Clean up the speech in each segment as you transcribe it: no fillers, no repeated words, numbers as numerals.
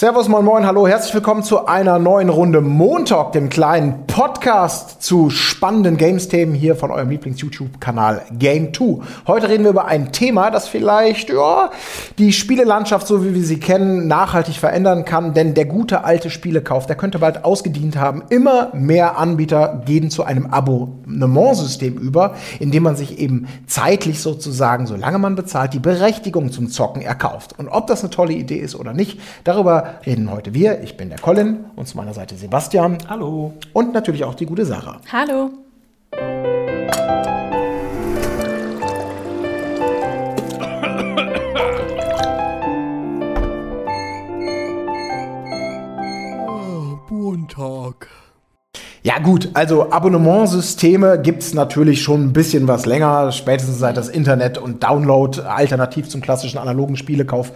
Servus, moin moin, hallo, herzlich willkommen zu einer neuen Runde Montalk, dem kleinen Podcast zu spannenden Games-Themen hier von eurem Lieblings-YouTube-Kanal Game2. Heute reden wir über ein Thema, das vielleicht die Spielelandschaft, so wie wir sie kennen, nachhaltig verändern kann. Denn der gute alte Spielekauf, der könnte bald ausgedient haben. Immer mehr Anbieter gehen zu einem Abonnementsystem über, in dem man sich eben zeitlich sozusagen, solange man bezahlt, die Berechtigung zum Zocken erkauft. Und ob das eine tolle Idee ist oder nicht, darüber reden heute wir. Ich bin der Colin und zu meiner Seite Sebastian. Hallo. Und natürlich auch die gute Sarah. Hallo. Montag. Ja gut, also Abonnementsysteme gibt es natürlich schon ein bisschen was länger, spätestens seit das Internet und Download alternativ zum klassischen analogen Spielekauf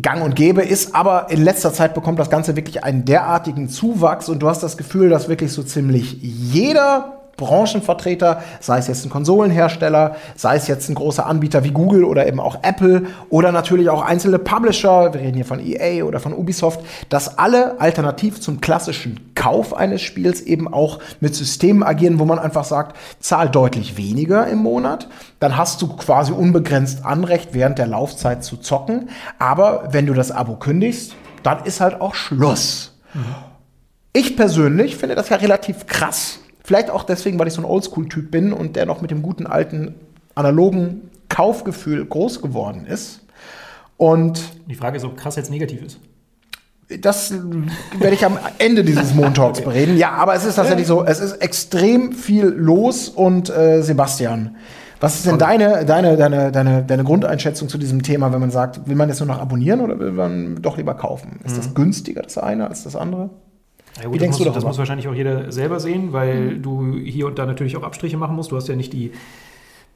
gang und gäbe ist, aber in letzter Zeit bekommt das Ganze wirklich einen derartigen Zuwachs und du hast das Gefühl, dass wirklich so ziemlich jeder Branchenvertreter, sei es jetzt ein Konsolenhersteller, sei es jetzt ein großer Anbieter wie Google oder eben auch Apple oder natürlich auch einzelne Publisher, wir reden hier von EA oder von Ubisoft, dass alle alternativ zum klassischen Kauf eines Spiels eben auch mit Systemen agieren, wo man einfach sagt, zahl deutlich weniger im Monat, dann hast du quasi unbegrenzt Anrecht, während der Laufzeit zu zocken, aber wenn du das Abo kündigst, dann ist halt auch Schluss. Mhm. Ich persönlich finde das ja relativ krass. Vielleicht auch deswegen, weil ich so ein Oldschool-Typ bin und der noch mit dem guten alten analogen Kaufgefühl groß geworden ist. Und die Frage ist, ob krass jetzt negativ ist. Das werde ich am Ende dieses Montalks bereden. Ja, aber es ist tatsächlich so, es ist extrem viel los. Und Sebastian, was ist denn deine Grundeinschätzung zu diesem Thema, wenn man sagt, will man jetzt nur noch abonnieren oder will man doch lieber kaufen? Ist das günstiger, das eine, als das andere? Ja, gut, das muss wahrscheinlich auch jeder selber sehen, weil du hier und da natürlich auch Abstriche machen musst. Du hast ja nicht die,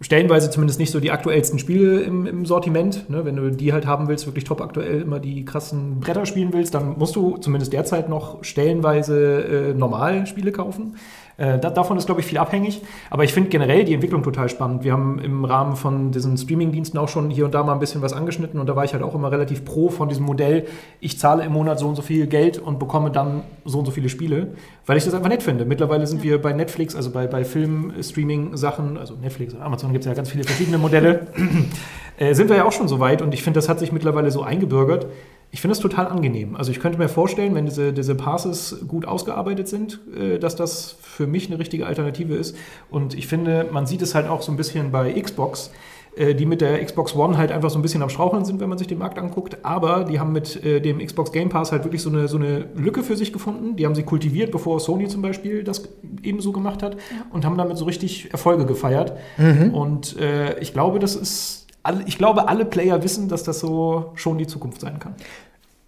stellenweise zumindest nicht so die aktuellsten Spiele im Sortiment. Ne? Wenn du die halt haben willst, wirklich top aktuell immer die krassen Bretter spielen willst, dann musst du zumindest derzeit noch stellenweise normal Spiele kaufen. Davon ist, glaube ich, viel abhängig. Aber ich finde generell die Entwicklung total spannend. Wir haben im Rahmen von diesen Streaming-Diensten auch schon hier und da mal ein bisschen was angeschnitten. Und da war ich halt auch immer relativ pro von diesem Modell, ich zahle im Monat so und so viel Geld und bekomme dann so und so viele Spiele. Weil ich das einfach nett finde. Mittlerweile sind wir bei Netflix, also bei Film-Streaming-Sachen, also Netflix und Amazon gibt es ja ganz viele verschiedene Modelle, sind wir ja auch schon so weit. Und ich finde, das hat sich mittlerweile so eingebürgert. Ich finde das total angenehm. Also ich könnte mir vorstellen, wenn diese Passes gut ausgearbeitet sind, dass das für mich eine richtige Alternative ist. Und ich finde, man sieht es halt auch so ein bisschen bei Xbox, die mit der Xbox One halt einfach so ein bisschen am Straucheln sind, wenn man sich den Markt anguckt. Aber die haben mit dem Xbox Game Pass halt wirklich so eine Lücke für sich gefunden. Die haben sie kultiviert, bevor Sony zum Beispiel das ebenso gemacht hat. Und haben damit so richtig Erfolge gefeiert. Mhm. Und ich glaube, alle Player wissen, dass das so schon die Zukunft sein kann.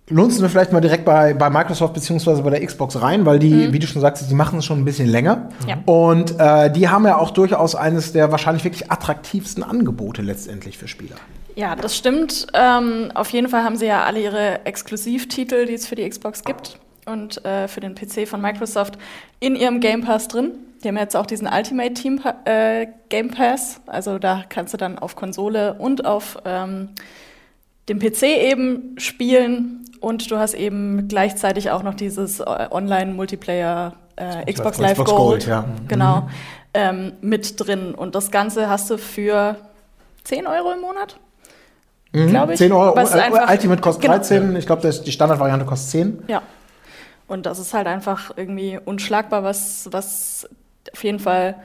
Lunzen wir vielleicht mal direkt bei Microsoft bzw. bei der Xbox rein, weil die, wie du schon sagst, die machen es schon ein bisschen länger. Ja. Und die haben ja auch durchaus eines der wahrscheinlich wirklich attraktivsten Angebote letztendlich für Spieler. Ja, das stimmt. Auf jeden Fall haben sie ja alle ihre Exklusivtitel, die es für die Xbox gibt und für den PC von Microsoft in ihrem Game Pass drin. Die haben jetzt auch diesen Ultimate Team Game Pass, also da kannst du dann auf Konsole und auf dem PC eben spielen und du hast eben gleichzeitig auch noch dieses Online-Multiplayer Xbox Live Gold, ja. Genau, mit drin und das Ganze hast du für 10 Euro im Monat. Glaube ich. 10 Euro, Ultimate kostet 13, genau. Ich glaube, die Standardvariante kostet 10. Ja. Und das ist halt einfach irgendwie unschlagbar, was auf jeden Fall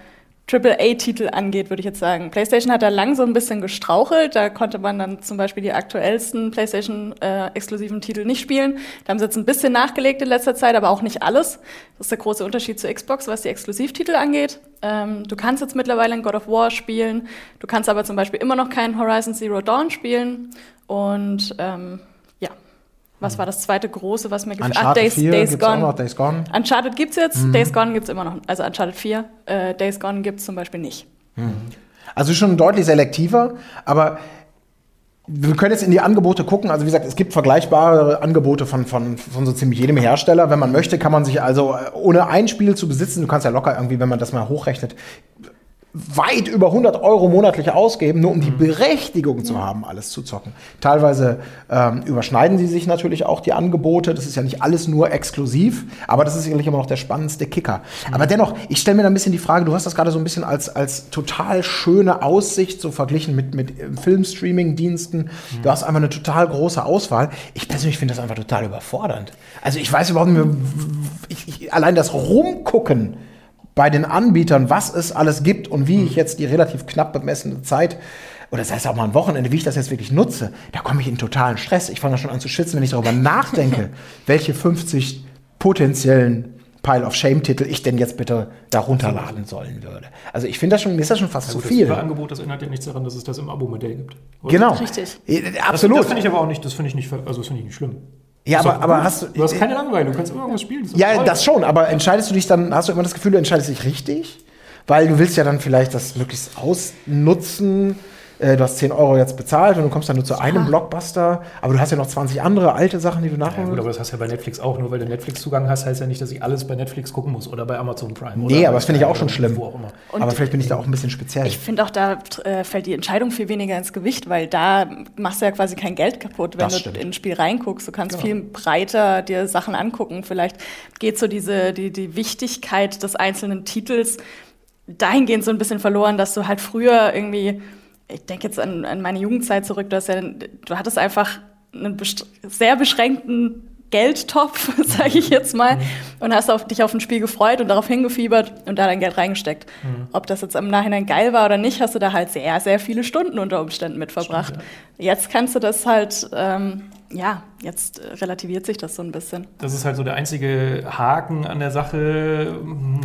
AAA-Titel angeht, würde ich jetzt sagen. PlayStation hat da lang so ein bisschen gestrauchelt. Da konnte man dann zum Beispiel die aktuellsten PlayStation-exklusiven Titel nicht spielen. Da haben sie jetzt ein bisschen nachgelegt in letzter Zeit, aber auch nicht alles. Das ist der große Unterschied zu Xbox, was die Exklusivtitel angeht. Du kannst jetzt mittlerweile ein God of War spielen. Du kannst aber zum Beispiel immer noch keinen Horizon Zero Dawn spielen. Und was war das zweite große, was mir gefällt? Uncharted 4 gibt's auch noch, Days Gone. Uncharted gibt's jetzt, Days Gone gibt's immer noch. Also Uncharted 4, Days Gone gibt's zum Beispiel nicht. Mhm. Also schon deutlich selektiver, aber wir können jetzt in die Angebote gucken. Also wie gesagt, es gibt vergleichbare Angebote von so ziemlich jedem Hersteller. Wenn man möchte, kann man sich also, ohne ein Spiel zu besitzen, du kannst ja locker irgendwie, wenn man das mal hochrechnet, weit über 100 Euro monatlich ausgeben, nur um die Berechtigung zu haben, alles zu zocken. Teilweise überschneiden sie sich natürlich auch die Angebote. Das ist ja nicht alles nur exklusiv, aber das ist eigentlich immer noch der spannendste Kicker. Aber dennoch, ich stelle mir da ein bisschen die Frage, du hast das gerade so ein bisschen als total schöne Aussicht so verglichen mit Filmstreaming-Diensten. Du hast einfach eine total große Auswahl. Ich persönlich finde das einfach total überfordernd. Also ich weiß überhaupt nicht mehr, allein das Rumgucken bei den Anbietern, was es alles gibt und wie ich jetzt die relativ knapp bemessene Zeit, oder das heißt auch mal ein Wochenende, wie ich das jetzt wirklich nutze, da komme ich in totalen Stress. Ich fange da schon an zu schwitzen, wenn ich darüber nachdenke, welche 50 potenziellen Pile of Shame-Titel ich denn jetzt bitte da runterladen sollen würde. Also ich finde das schon, mir ist das schon fast zu viel. Das Angebot, das ändert ja nichts daran, dass es das im Abo-Modell gibt. Oder? Genau. Richtig. Absolut. Das finde ich aber auch nicht, das finde ich nicht schlimm. Ja, aber hast du. Du hast keine Langeweile, du kannst immer irgendwas spielen. Das ja, toll. Das schon, aber entscheidest du dich dann, hast du immer das Gefühl, du entscheidest dich richtig? Weil du willst ja dann vielleicht das möglichst ausnutzen. Du hast 10 Euro jetzt bezahlt und du kommst dann nur zu einem Blockbuster, aber du hast ja noch 20 andere alte Sachen, die du nachholen willst. Ja, aber das hast du ja bei Netflix auch. Nur weil du Netflix-Zugang hast, heißt ja nicht, dass ich alles bei Netflix gucken muss oder bei Amazon Prime. Nee, oder aber das finde ich auch schon schlimm. Wo auch immer. Aber vielleicht bin ich da auch ein bisschen speziell. Ich finde auch, da fällt die Entscheidung viel weniger ins Gewicht, weil da machst du ja quasi kein Geld kaputt, wenn du in ein Spiel reinguckst. Du kannst viel breiter dir Sachen angucken. Vielleicht geht so die Wichtigkeit des einzelnen Titels dahingehend so ein bisschen verloren, dass du halt früher irgendwie... Ich denke jetzt an meine Jugendzeit zurück, du hattest einfach einen sehr beschränkten Geldtopf, sage ich jetzt mal, und hast dich auf ein Spiel gefreut und darauf hingefiebert und da dein Geld reingesteckt. Ob das jetzt im Nachhinein geil war oder nicht, hast du da halt sehr, sehr viele Stunden unter Umständen mit verbracht. Stimmt, ja. Jetzt kannst du das halt, jetzt relativiert sich das so ein bisschen. Das ist halt so der einzige Haken an der Sache,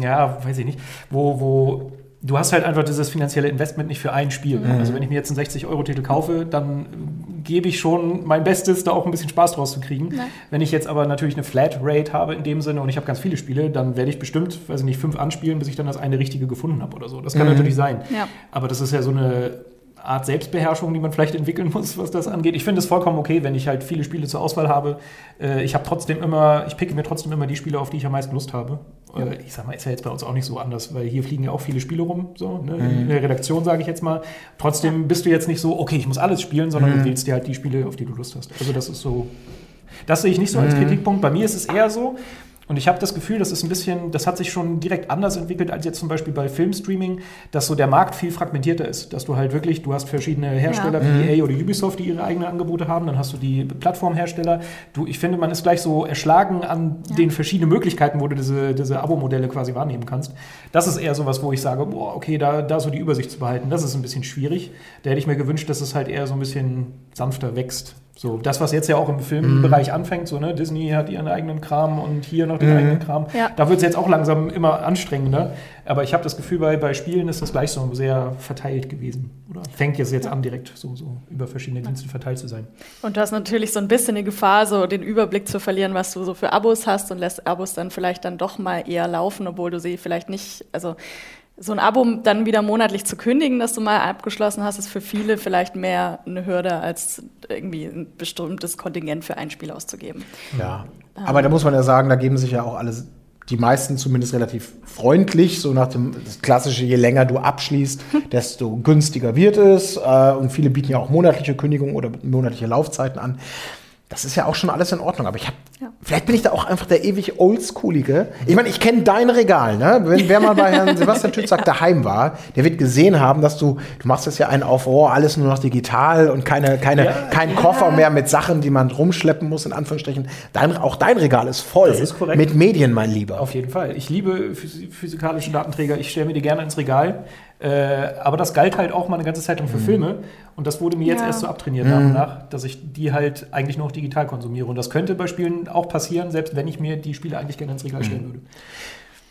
ja, weiß ich nicht, wo du hast halt einfach dieses finanzielle Investment nicht für ein Spiel. Also wenn ich mir jetzt einen 60-Euro-Titel kaufe, dann gebe ich schon mein Bestes, da auch ein bisschen Spaß draus zu kriegen. Ja. Wenn ich jetzt aber natürlich eine Flatrate habe in dem Sinne und ich habe ganz viele Spiele, dann werde ich bestimmt, weiß ich nicht, 5 anspielen, bis ich dann das eine richtige gefunden habe oder so. Das kann natürlich sein. Ja. Aber das ist ja so eine Art Selbstbeherrschung, die man vielleicht entwickeln muss, was das angeht. Ich finde es vollkommen okay, wenn ich halt viele Spiele zur Auswahl habe. Ich picke mir trotzdem immer die Spiele auf, die ich am meisten Lust habe. Ja. Ich sag mal, ist ja jetzt bei uns auch nicht so anders, weil hier fliegen ja auch viele Spiele rum, so, ne? In der Redaktion, sage ich jetzt mal. Trotzdem bist du jetzt nicht so, okay, ich muss alles spielen, sondern du wählst dir halt die Spiele, auf die du Lust hast. Also das ist so, das sehe ich nicht so als Kritikpunkt. Bei mir ist es eher so, und ich habe das Gefühl, das ist ein bisschen, das hat sich schon direkt anders entwickelt als jetzt zum Beispiel bei Filmstreaming, dass so der Markt viel fragmentierter ist. Dass du halt wirklich, du hast verschiedene Hersteller wie EA oder Ubisoft, die ihre eigenen Angebote haben, dann hast du die Plattformhersteller. Ich finde, man ist gleich so erschlagen an den verschiedenen Möglichkeiten, wo du diese Abo-Modelle quasi wahrnehmen kannst. Das ist eher sowas, wo ich sage, boah, okay, da so die Übersicht zu behalten, das ist ein bisschen schwierig. Da hätte ich mir gewünscht, dass es halt eher so ein bisschen sanfter wächst. So, das, was jetzt ja auch im Filmbereich anfängt, so, ne? Disney hat ihren eigenen Kram und hier noch den eigenen Kram. Ja. Da wird es jetzt auch langsam immer anstrengender. Aber ich habe das Gefühl, bei Spielen ist das gleich so sehr verteilt gewesen. Oder fängt jetzt an, direkt so über verschiedene Dienste verteilt zu sein. Und du hast natürlich so ein bisschen die Gefahr, so den Überblick zu verlieren, was du so für Abos hast, und lässt Abos dann vielleicht dann doch mal eher laufen, obwohl du sie vielleicht nicht, also so ein Abo dann wieder monatlich zu kündigen, das du mal abgeschlossen hast, ist für viele vielleicht mehr eine Hürde, als irgendwie ein bestimmtes Kontingent für ein Spiel auszugeben. Ja, aber da muss man ja sagen, da geben sich ja auch alle, die meisten zumindest, relativ freundlich, so nach dem klassischen, je länger du abschließt, desto günstiger wird es. Und viele bieten ja auch monatliche Kündigungen oder monatliche Laufzeiten an. Das ist ja auch schon alles in Ordnung, aber vielleicht bin ich da auch einfach der ewig Oldschoolige. Ich meine, ich kenne dein Regal, ne? Wer mal bei Herrn Sebastian Tützak daheim war, der wird gesehen haben, dass du machst das ja einen auf, alles nur noch digital und kein Koffer mehr mit Sachen, die man rumschleppen muss, in Anführungsstrichen. Auch dein Regal ist voll. Das ist korrekt. Mit Medien, mein Lieber. Auf jeden Fall. Ich liebe physikalische Datenträger, ich stelle mir die gerne ins Regal. Aber das galt halt auch mal eine ganze Zeit lang für Filme. Und das wurde mir jetzt erst so abtrainiert nach und nach, dass ich die halt eigentlich nur noch digital konsumiere. Und das könnte bei Spielen auch passieren, selbst wenn ich mir die Spiele eigentlich gerne ins Regal stellen würde.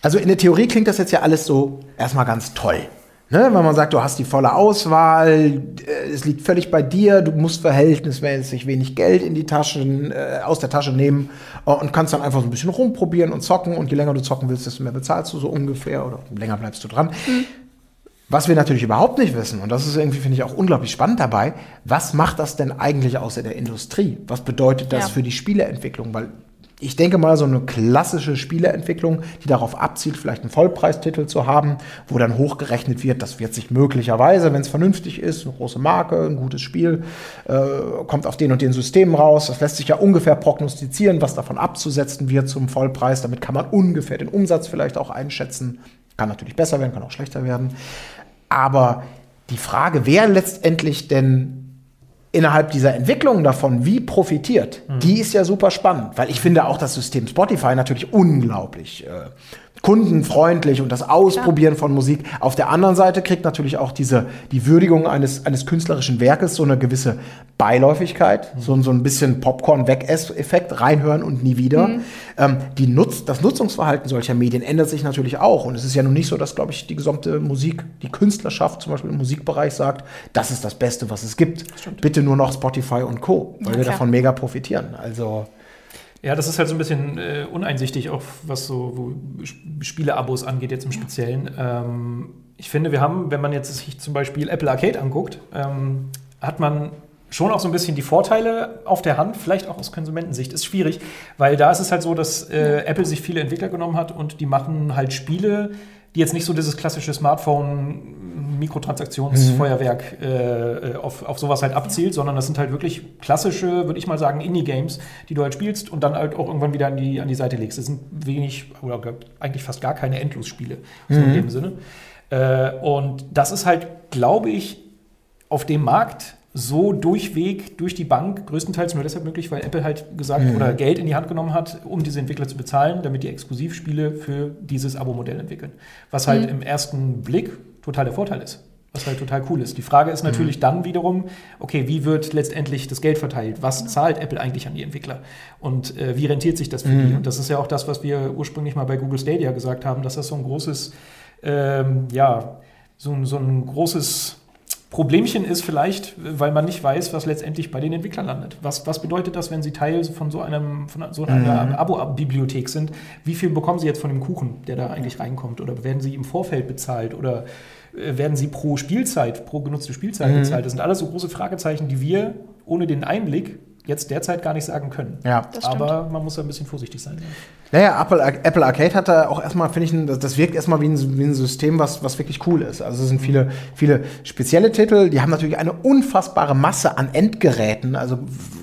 Also in der Theorie klingt das jetzt ja alles so erstmal ganz toll. Ne? Weil man sagt, du hast die volle Auswahl, es liegt völlig bei dir, du musst verhältnismäßig wenig Geld in die Taschen, aus der Tasche nehmen und kannst dann einfach so ein bisschen rumprobieren und zocken. Und je länger du zocken willst, desto mehr bezahlst du so ungefähr oder länger bleibst du dran. Was wir natürlich überhaupt nicht wissen, und das ist irgendwie, finde ich, auch unglaublich spannend dabei, was macht das denn eigentlich aus in der Industrie? Was bedeutet das für die Spieleentwicklung? Weil Ich denke mal, so eine klassische Spieleentwicklung, die darauf abzielt, vielleicht einen Vollpreistitel zu haben, wo dann hochgerechnet wird, das wird sich möglicherweise, wenn es vernünftig ist, eine große Marke, ein gutes Spiel, kommt auf den und den Systemen raus. Das lässt sich ja ungefähr prognostizieren, was davon abzusetzen wird zum Vollpreis. Damit kann man ungefähr den Umsatz vielleicht auch einschätzen. Kann natürlich besser werden, kann auch schlechter werden. Aber die Frage, wer letztendlich denn innerhalb dieser Entwicklung davon, wie profitiert, die ist ja super spannend. Weil ich finde auch das System Spotify natürlich unglaublich kundenfreundlich und das Ausprobieren von Musik. Auf der anderen Seite kriegt natürlich auch die Würdigung eines künstlerischen Werkes so eine gewisse Beiläufigkeit, so ein bisschen Popcorn-Weg-Effekt, reinhören und nie wieder. Das Nutzungsverhalten solcher Medien ändert sich natürlich auch. Und es ist ja nun nicht so, dass, glaube ich, die gesamte Musik, die Künstlerschaft zum Beispiel im Musikbereich sagt, das ist das Beste, was es gibt. Bitte nur noch Spotify und Co., weil wir davon mega profitieren. Also ja, das ist halt so ein bisschen uneinsichtig, auch was so Spiele-Abos angeht, jetzt im Speziellen. Ich finde, wir haben, wenn man jetzt sich zum Beispiel Apple Arcade anguckt, hat man schon auch so ein bisschen die Vorteile auf der Hand, vielleicht auch aus Konsumentensicht, ist schwierig, weil da ist es halt so, dass Apple sich viele Entwickler genommen hat und die machen halt Spiele, die jetzt nicht so dieses klassische Smartphone-Mikrotransaktionsfeuerwerk auf sowas halt abzielt, sondern das sind halt wirklich klassische, würde ich mal sagen, Indie-Games, die du halt spielst und dann halt auch irgendwann wieder an die Seite legst. Das sind wenig oder eigentlich fast gar keine Endlosspiele so in dem Sinne. Und das ist halt, glaube ich, auf dem Markt so durchweg, durch die Bank, größtenteils nur deshalb möglich, weil Apple halt gesagt oder Geld in die Hand genommen hat, um diese Entwickler zu bezahlen, damit die Exklusivspiele für dieses Abo-Modell entwickeln. Was halt im ersten Blick total der Vorteil ist. Was halt total cool ist. Die Frage ist natürlich dann wiederum, okay, wie wird letztendlich das Geld verteilt? Was zahlt Apple eigentlich an die Entwickler? Und wie rentiert sich das für die? Und das ist ja auch das, was wir ursprünglich mal bei Google Stadia gesagt haben, dass das so ein großes, so ein großes Problemchen ist vielleicht, weil man nicht weiß, was letztendlich bei den Entwicklern landet. Was bedeutet das, wenn sie Teil von so einer Abo-Bibliothek sind? Wie viel bekommen sie jetzt von dem Kuchen, der da eigentlich reinkommt? Oder werden sie im Vorfeld bezahlt? Oder werden sie pro genutzte Spielzeit bezahlt? Das sind alles so große Fragezeichen, die wir ohne den Einblick jetzt derzeit gar nicht sagen können. Ja, aber man muss da ein bisschen vorsichtig sein. Naja, Apple Arcade hat da auch erstmal, finde ich, das wirkt erstmal wie ein System, was wirklich cool ist. Also es sind viele spezielle Titel, die haben natürlich eine unfassbare Masse an Endgeräten, also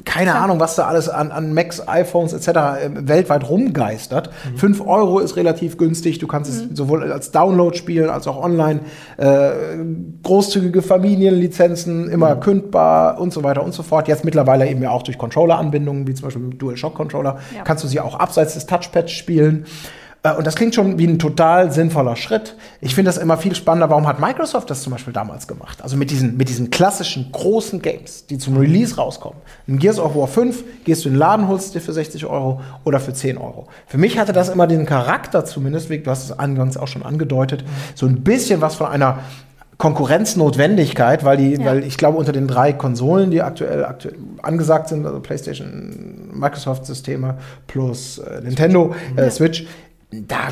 keine Ahnung, was da alles an Macs, iPhones etc. weltweit rumgeistert. 5 € ist relativ günstig, du kannst es sowohl als Download spielen, als auch online. Großzügige Familienlizenzen, immer kündbar und so weiter und so fort. Jetzt mittlerweile eben ja auch durch Controller-Anbindungen, wie zum Beispiel mit DualShock-Controller, kannst du sie auch abseits des Touchpads spielen. Und das klingt schon wie ein total sinnvoller Schritt. Ich finde das immer viel spannender, warum hat Microsoft das zum Beispiel damals gemacht? Also mit diesen klassischen, großen Games, die zum Release rauskommen. In Gears of War 5 gehst du in den Laden, holst dir für 60 € oder für 10 €. Für mich hatte das immer den Charakter zumindest, du hast es anfangs auch schon angedeutet, so ein bisschen was von einer Konkurrenznotwendigkeit, weil ich glaube, unter den 3 Konsolen, die aktuell angesagt sind, also PlayStation, Microsoft-Systeme plus Nintendo, Switch, da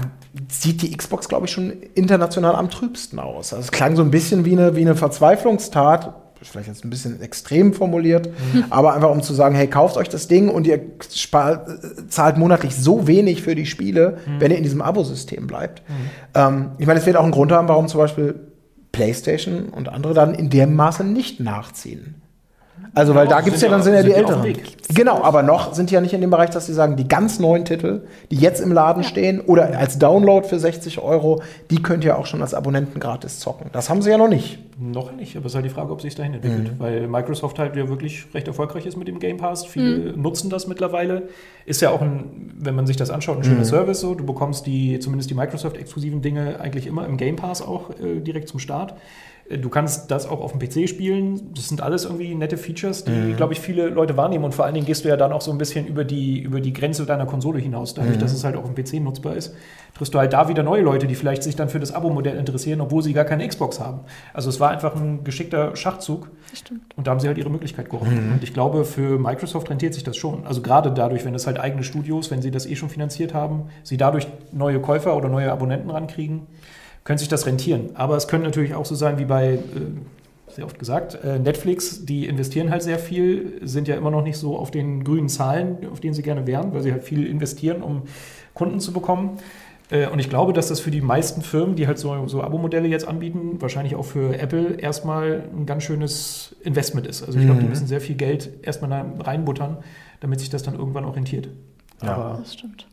sieht die Xbox, glaube ich, schon international am trübsten aus. Also es klang so ein bisschen wie eine Verzweiflungstat, vielleicht jetzt ein bisschen extrem formuliert, aber einfach um zu sagen, hey, kauft euch das Ding und ihr zahlt monatlich so wenig für die Spiele, wenn ihr in diesem Abosystem bleibt. Ich meine, es wird auch einen Grund haben, warum zum Beispiel PlayStation und andere dann in dem Maße nicht nachziehen. Also, weil da gibt es ja dann sind die Älteren. Genau, aber noch sind die ja nicht in dem Bereich, dass sie sagen, die ganz neuen Titel, die jetzt im Laden stehen oder als Download für 60 €, die könnt ihr auch schon als Abonnenten gratis zocken. Das haben sie ja noch nicht. Noch nicht, aber es ist halt die Frage, ob sich dahin entwickelt. Weil Microsoft halt ja wirklich recht erfolgreich ist mit dem Game Pass. Viele nutzen das mittlerweile. Ist ja auch, wenn man sich das anschaut, ein schöner Service. So. Du bekommst zumindest die Microsoft-exklusiven Dinge eigentlich immer im Game Pass auch direkt zum Start. Du kannst das auch auf dem PC spielen. Das sind alles irgendwie nette Features, die, glaube ich, viele Leute wahrnehmen. Und vor allen Dingen gehst du ja dann auch so ein bisschen über die Grenze deiner Konsole hinaus. Dadurch, dass es halt auf dem PC nutzbar ist, triffst du halt da wieder neue Leute, die vielleicht sich dann für das Abo-Modell interessieren, obwohl sie gar keine Xbox haben. Also es war einfach ein geschickter Schachzug. Und da haben sie halt ihre Möglichkeit geholfen. Und ich glaube, für Microsoft rentiert sich das schon. Also gerade dadurch, wenn das halt eigene Studios, wenn sie das eh schon finanziert haben, sie dadurch neue Käufer oder neue Abonnenten rankriegen, können sich das rentieren. Aber es können natürlich auch so sein wie bei sehr oft gesagt. Netflix, die investieren halt sehr viel, sind ja immer noch nicht so auf den grünen Zahlen, auf denen sie gerne wären, weil sie halt viel investieren, um Kunden zu bekommen. Und ich glaube, dass das für die meisten Firmen, die halt so Abo-Modelle jetzt anbieten, wahrscheinlich auch für Apple erstmal ein ganz schönes Investment ist. Also ich glaube, die müssen sehr viel Geld erstmal da reinbuttern, damit sich das dann irgendwann auch rentiert. Ja, aber das stimmt.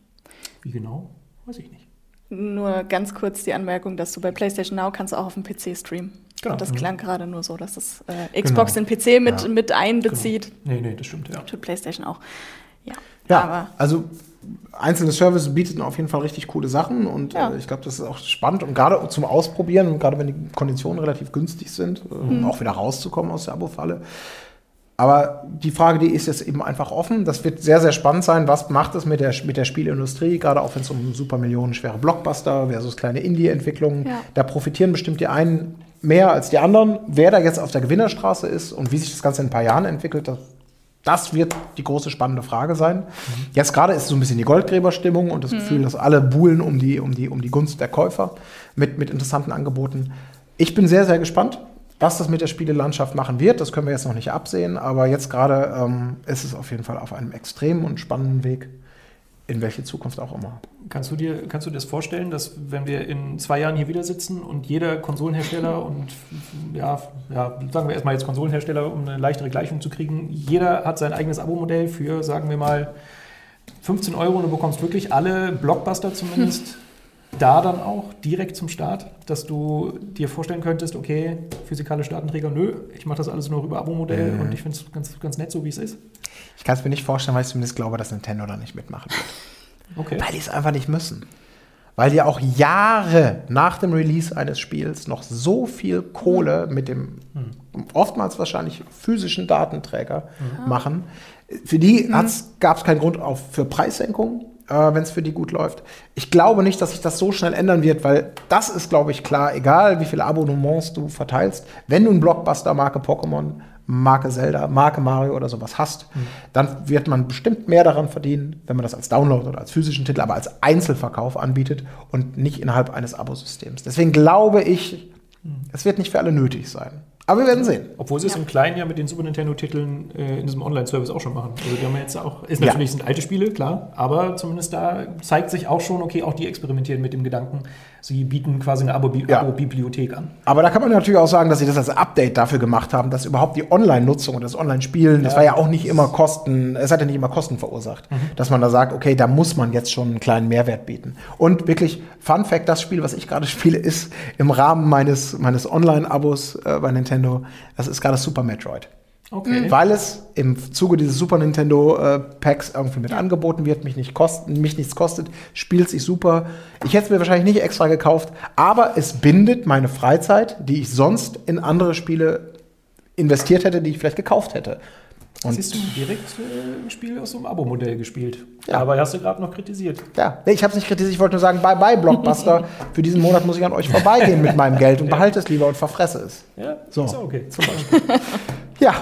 Wie genau, weiß ich nicht. Nur ganz kurz die Anmerkung, dass du bei PlayStation Now kannst du auch auf dem PC streamen. Genau. Und das klang gerade nur so, dass das Xbox den PC mit einbezieht. Genau. Nee, das stimmt, ja. Tut PlayStation auch. Ja, aber also einzelne Services bieten auf jeden Fall richtig coole Sachen und ich glaube, das ist auch spannend und gerade zum Ausprobieren, gerade wenn die Konditionen relativ günstig sind, auch wieder rauszukommen aus der Abo-Falle. Aber die Frage, die ist jetzt eben einfach offen. Das wird sehr, sehr spannend sein. Was macht es mit der Spielindustrie? Gerade auch wenn es um super millionenschwere Blockbuster versus kleine Indie-Entwicklungen. Ja. Da profitieren bestimmt die einen mehr als die anderen. Wer da jetzt auf der Gewinnerstraße ist und wie sich das Ganze in ein paar Jahren entwickelt, das wird die große spannende Frage sein. Jetzt gerade ist so ein bisschen die Goldgräberstimmung und das Gefühl, dass alle buhlen um die Gunst der Käufer mit interessanten Angeboten. Ich bin sehr, sehr gespannt. Was das mit der Spielelandschaft machen wird, das können wir jetzt noch nicht absehen, aber jetzt gerade ist es auf jeden Fall auf einem extremen und spannenden Weg, in welche Zukunft auch immer. Kannst du dir das vorstellen, dass wenn wir in 2 Jahren hier wieder sitzen und jeder Konsolenhersteller und sagen wir erstmal jetzt Konsolenhersteller, um eine leichtere Gleichung zu kriegen, jeder hat sein eigenes Abo-Modell für, sagen wir mal, 15 € und du bekommst wirklich alle Blockbuster zumindest. Da dann auch direkt zum Start, dass du dir vorstellen könntest, okay, physikalische Datenträger, ich mache das alles nur über Abo-Modell und ich finde es ganz, ganz nett, so wie es ist. Ich kann es mir nicht vorstellen, weil ich zumindest glaube, dass Nintendo da nicht mitmachen wird. Okay. Weil die es einfach nicht müssen. Weil die auch Jahre nach dem Release eines Spiels noch so viel Kohle mit dem oftmals wahrscheinlich physischen Datenträger machen. Für die gab es keinen Grund für Preissenkungen. Wenn es für die gut läuft. Ich glaube nicht, dass sich das so schnell ändern wird, weil das ist, glaube ich, klar, egal wie viele Abonnements du verteilst, wenn du einen Blockbuster Marke Pokémon, Marke Zelda, Marke Mario oder sowas hast, dann wird man bestimmt mehr daran verdienen, wenn man das als Download oder als physischen Titel, aber als Einzelverkauf anbietet und nicht innerhalb eines Abosystems. Deswegen glaube ich, es wird nicht für alle nötig sein. Aber wir werden sehen. Obwohl sie es im Kleinen ja mit den Super Nintendo-Titeln in diesem Online-Service auch schon machen. Also die haben ja jetzt auch, sind alte Spiele, klar, aber zumindest da zeigt sich auch schon, okay, auch die experimentieren mit dem Gedanken, sie bieten quasi eine Abo-Bibliothek an. Aber da kann man natürlich auch sagen, dass sie das als Update dafür gemacht haben, dass überhaupt die Online-Nutzung und das Online-Spielen, das war ja auch nicht immer Kosten, es hat ja nicht immer Kosten verursacht, dass man da sagt, okay, da muss man jetzt schon einen kleinen Mehrwert bieten. Und wirklich, Fun Fact, das Spiel, was ich gerade spiele, ist im Rahmen meines Online-Abos bei Nintendo. Das ist gerade Super Metroid. Okay. Weil es im Zuge dieses Super Nintendo-Packs irgendwie mit angeboten wird, mich nichts kostet, spielt sich super. Ich hätte es mir wahrscheinlich nicht extra gekauft, aber es bindet meine Freizeit, die ich sonst in andere Spiele investiert hätte, die ich vielleicht gekauft hätte. Und das ist direkt ein Spiel aus so einem Abo-Modell gespielt. Ja. Aber hast du gerade noch kritisiert. Ja, nee, ich habe es nicht kritisiert. Ich wollte nur sagen, bye-bye, Blockbuster. Für diesen Monat muss ich an euch vorbeigehen mit meinem Geld und behalte es lieber und verfresse es. Ja, so. Ist auch okay. Zum Beispiel. Ja,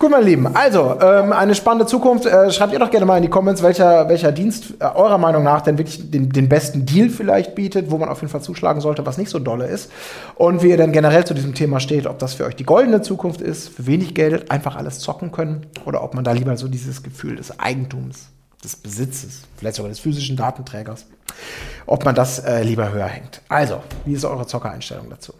gut, meine Lieben. Also, eine spannende Zukunft. Schreibt ihr doch gerne mal in die Comments, welcher Dienst eurer Meinung nach denn wirklich den besten Deal vielleicht bietet, wo man auf jeden Fall zuschlagen sollte, was nicht so dolle ist. Und wie ihr dann generell zu diesem Thema steht, ob das für euch die goldene Zukunft ist, für wenig Geld einfach alles zocken können oder ob man da lieber so dieses Gefühl des Eigentums, des Besitzes, vielleicht sogar des physischen Datenträgers, ob man das lieber höher hängt. Also, wie ist eure Zockereinstellung dazu?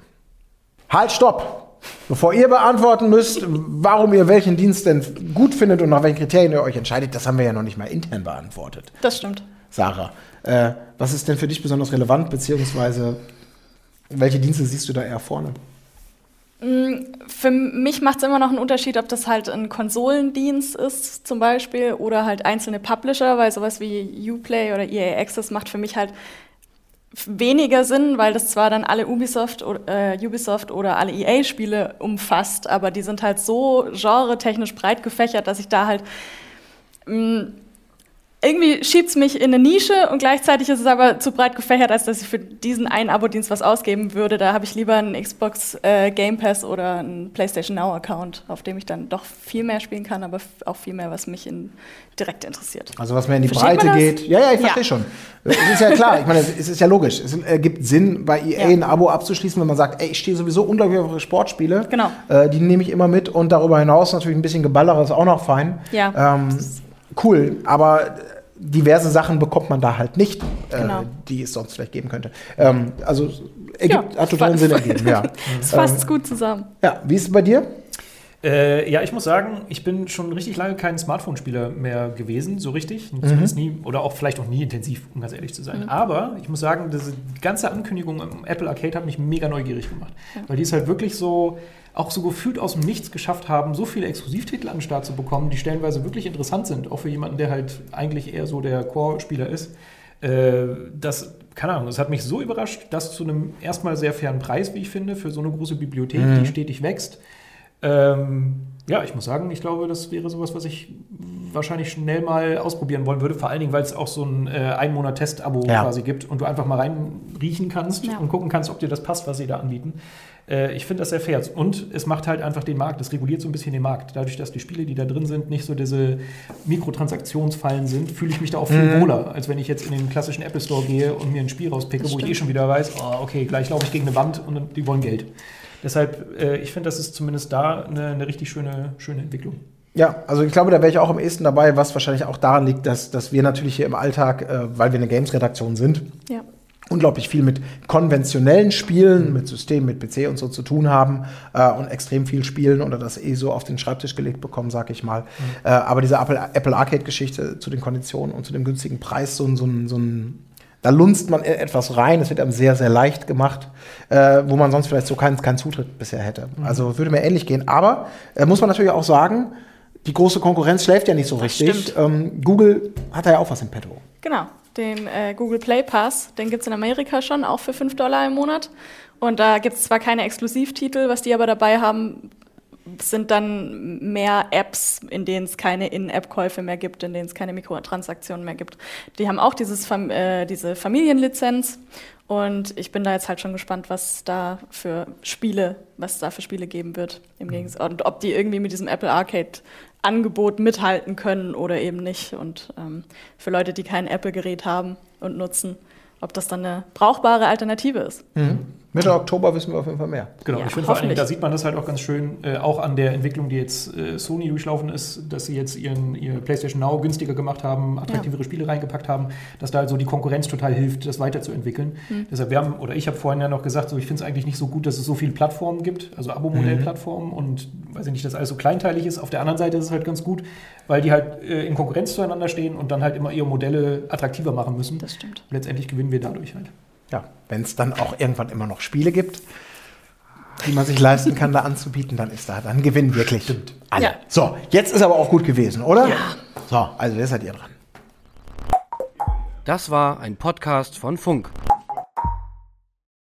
Halt, stopp! Bevor ihr beantworten müsst, warum ihr welchen Dienst denn gut findet und nach welchen Kriterien ihr euch entscheidet, das haben wir ja noch nicht mal intern beantwortet. Das stimmt. Sarah, was ist denn für dich besonders relevant, beziehungsweise welche Dienste siehst du da eher vorne? Für mich macht es immer noch einen Unterschied, ob das halt ein Konsolendienst ist zum Beispiel oder halt einzelne Publisher, weil sowas wie Uplay oder EA Access macht für mich halt weniger Sinn, weil das zwar dann alle Ubisoft oder alle EA-Spiele umfasst, aber die sind halt so genretechnisch breit gefächert, dass ich da halt irgendwie schiebt es mich in eine Nische und gleichzeitig ist es aber zu breit gefächert, als dass ich für diesen einen Abo-Dienst was ausgeben würde. Da habe ich lieber einen Xbox Game Pass oder einen PlayStation Now Account, auf dem ich dann doch viel mehr spielen kann, aber auch viel mehr, was mich direkt interessiert. Also was mehr in die Breite geht. Ja, ich verstehe schon. Es ist ja klar, ich meine, es ist ja logisch. Es ergibt Sinn, bei EA ein Abo abzuschließen, wenn man sagt, ey, ich stehe sowieso unglaublich auf Sportspiele. Genau. Die nehme ich immer mit und darüber hinaus natürlich ein bisschen Geballere ist auch noch fein. Ja. Cool, aber diverse Sachen bekommt man da halt nicht, genau, die es sonst vielleicht geben könnte. Also hat totalen Sinn ergeben. Ja. Es fasst gut zusammen. Ja, wie ist es bei dir? Ich muss sagen, ich bin schon richtig lange kein Smartphone-Spieler mehr gewesen, so richtig. Zumindest nie, oder auch vielleicht noch nie intensiv, um ganz ehrlich zu sein. Mhm. Aber ich muss sagen, diese ganze Ankündigung im Apple Arcade hat mich mega neugierig gemacht. Ja. Weil die ist halt wirklich so, auch so gefühlt aus dem Nichts geschafft haben, so viele Exklusivtitel an den Start zu bekommen, die stellenweise wirklich interessant sind, auch für jemanden, der halt eigentlich eher so der Core-Spieler ist. Das, keine Ahnung, das hat mich so überrascht, dass zu einem erstmal sehr fairen Preis, wie ich finde, für so eine große Bibliothek, die stetig wächst. Ich muss sagen, ich glaube, das wäre sowas, was ich wahrscheinlich schnell mal ausprobieren wollen würde. Vor allen Dingen, weil es auch so ein Ein-Monat-Test-Abo quasi gibt und du einfach mal reinriechen kannst und gucken kannst, ob dir das passt, was sie da anbieten. Ich finde das sehr fair. Und es macht halt einfach den Markt, es reguliert so ein bisschen den Markt. Dadurch, dass die Spiele, die da drin sind, nicht so diese Mikrotransaktionsfallen sind, fühle ich mich da auch viel wohler, als wenn ich jetzt in den klassischen Apple Store gehe und mir ein Spiel rauspicke, wo ich eh schon wieder weiß, oh, okay, gleich laufe ich gegen eine Wand und die wollen Geld. Deshalb, ich finde, das ist zumindest da eine richtig schöne Entwicklung. Ja, also ich glaube, da wäre ich auch am ehesten dabei, was wahrscheinlich auch daran liegt, dass wir natürlich hier im Alltag, weil wir eine Games-Redaktion sind, unglaublich viel mit konventionellen Spielen, mit Systemen, mit PC und so zu tun haben und extrem viel spielen oder das so auf den Schreibtisch gelegt bekommen, sag ich mal. Aber diese Apple Arcade-Geschichte zu den Konditionen und zu dem günstigen Preis, da lunzt man etwas rein, es wird einem sehr, sehr leicht gemacht, wo man sonst vielleicht so keinen Zutritt bisher hätte. Also würde mir ähnlich gehen. Aber muss man natürlich auch sagen, die große Konkurrenz schläft ja nicht so richtig. Google hat da ja auch was im Petto. Genau, den Google Play Pass, den gibt's in Amerika schon, auch für $5 im Monat. Und da gibt's zwar keine Exklusivtitel, was die aber dabei haben, sind dann mehr Apps, in denen es keine In-App-Käufe mehr gibt, in denen es keine Mikrotransaktionen mehr gibt. Die haben auch diese Familienlizenz und ich bin da jetzt halt schon gespannt, was da für Spiele geben wird im Gegensatz und ob die irgendwie mit diesem Apple Arcade-Angebot mithalten können oder eben nicht. Und für Leute, die kein Apple-Gerät haben und nutzen, ob das dann eine brauchbare Alternative ist. Mhm. Mitte Oktober wissen wir auf jeden Fall mehr. Genau, ich finde vor allen Dingen, da sieht man das halt auch ganz schön, auch an der Entwicklung, die jetzt Sony durchlaufen ist, dass sie jetzt ihr PlayStation Now günstiger gemacht haben, attraktivere Spiele reingepackt haben, dass da halt so die Konkurrenz total hilft, das weiterzuentwickeln. Deshalb, ich habe vorhin ja noch gesagt, so, ich finde es eigentlich nicht so gut, dass es so viele Plattformen gibt, also Abo-Modell-Plattformen und weiß ich nicht, dass alles so kleinteilig ist. Auf der anderen Seite ist es halt ganz gut, weil die halt in Konkurrenz zueinander stehen und dann halt immer ihre Modelle attraktiver machen müssen. Das stimmt. Und letztendlich gewinnen wir dadurch halt. Ja, wenn es dann auch irgendwann immer noch Spiele gibt, die man sich leisten kann, da anzubieten, dann ist da dann gewinnen wirklich. Stimmt. Alle. Ja. So, jetzt ist aber auch gut gewesen, oder? Ja. So, also jetzt seid ihr dran. Das war ein Podcast von Funk.